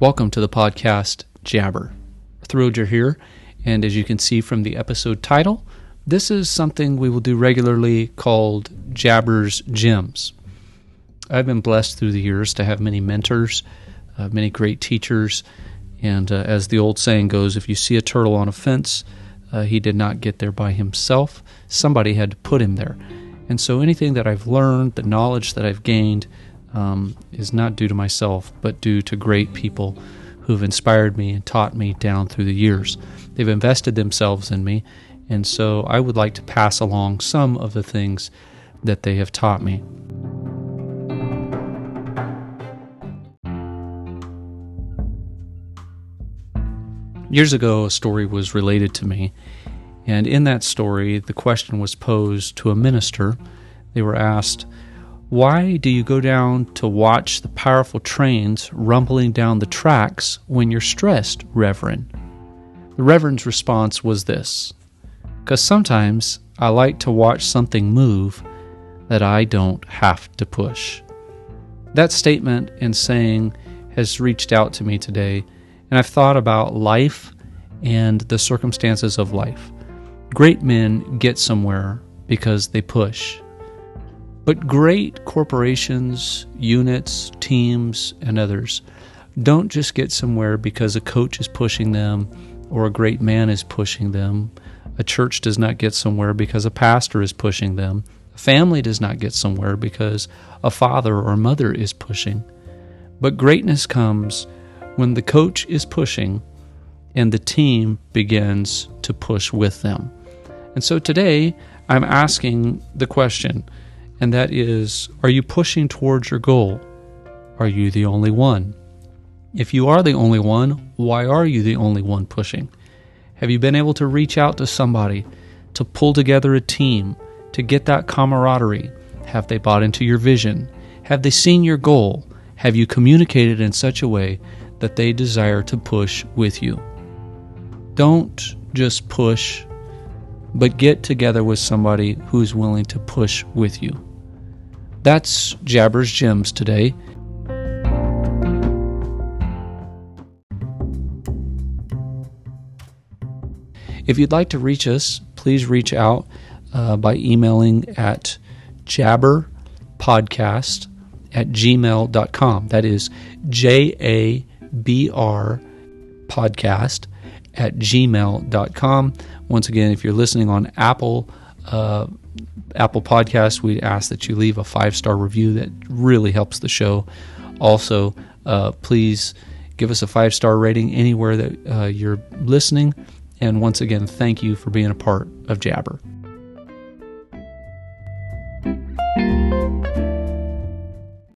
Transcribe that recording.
Welcome to the podcast, Jabber. Thrilled you're here, and as you can see from the episode title, this is something we will do regularly called Jabber's Gems. I've been blessed through the years to have many mentors, many great teachers, and as the old saying goes, if you see a turtle on a fence, he did not get there by himself. Somebody had to put him there. And so anything that I've learned, the knowledge that I've gained, is not due to myself, but due to great people who've inspired me and taught me down through the years. They've invested themselves in me, and so I would like to pass along some of the things that they have taught me. Years ago, a story was related to me, and in that story, the question was posed to a minister. They were asked, "Why do you go down to watch the powerful trains rumbling down the tracks when you're stressed, Reverend?" The Reverend's response was this, "'Cause sometimes I like to watch something move that I don't have to push." That statement and saying has reached out to me today, and I've thought about life and the circumstances of life. Great men get somewhere because they push. But great corporations, units, teams, and others don't just get somewhere because a coach is pushing them or a great man is pushing them. A church does not get somewhere because a pastor is pushing them. A family does not get somewhere because a father or mother is pushing. But greatness comes when the coach is pushing and the team begins to push with them. And so today, I'm asking the question, and that is, are you pushing towards your goal? Are you the only one? If you are the only one, why are you the only one pushing? Have you been able to reach out to somebody, to pull together a team, to get that camaraderie? Have they bought into your vision? Have they seen your goal? Have you communicated in such a way that they desire to push with you? Don't just push, but get together with somebody who's willing to push with you. That's Jabber's Gems today. If you'd like to reach us, please reach out by emailing at jabberpodcast@gmail.com. That is jabr podcast@gmail.com. Once again, if you're listening on Apple Podcasts, we'd ask that you leave a 5-star review. That really helps the show. Also, please give us a 5-star rating anywhere that you're listening. And once again, thank you for being a part of Jabber.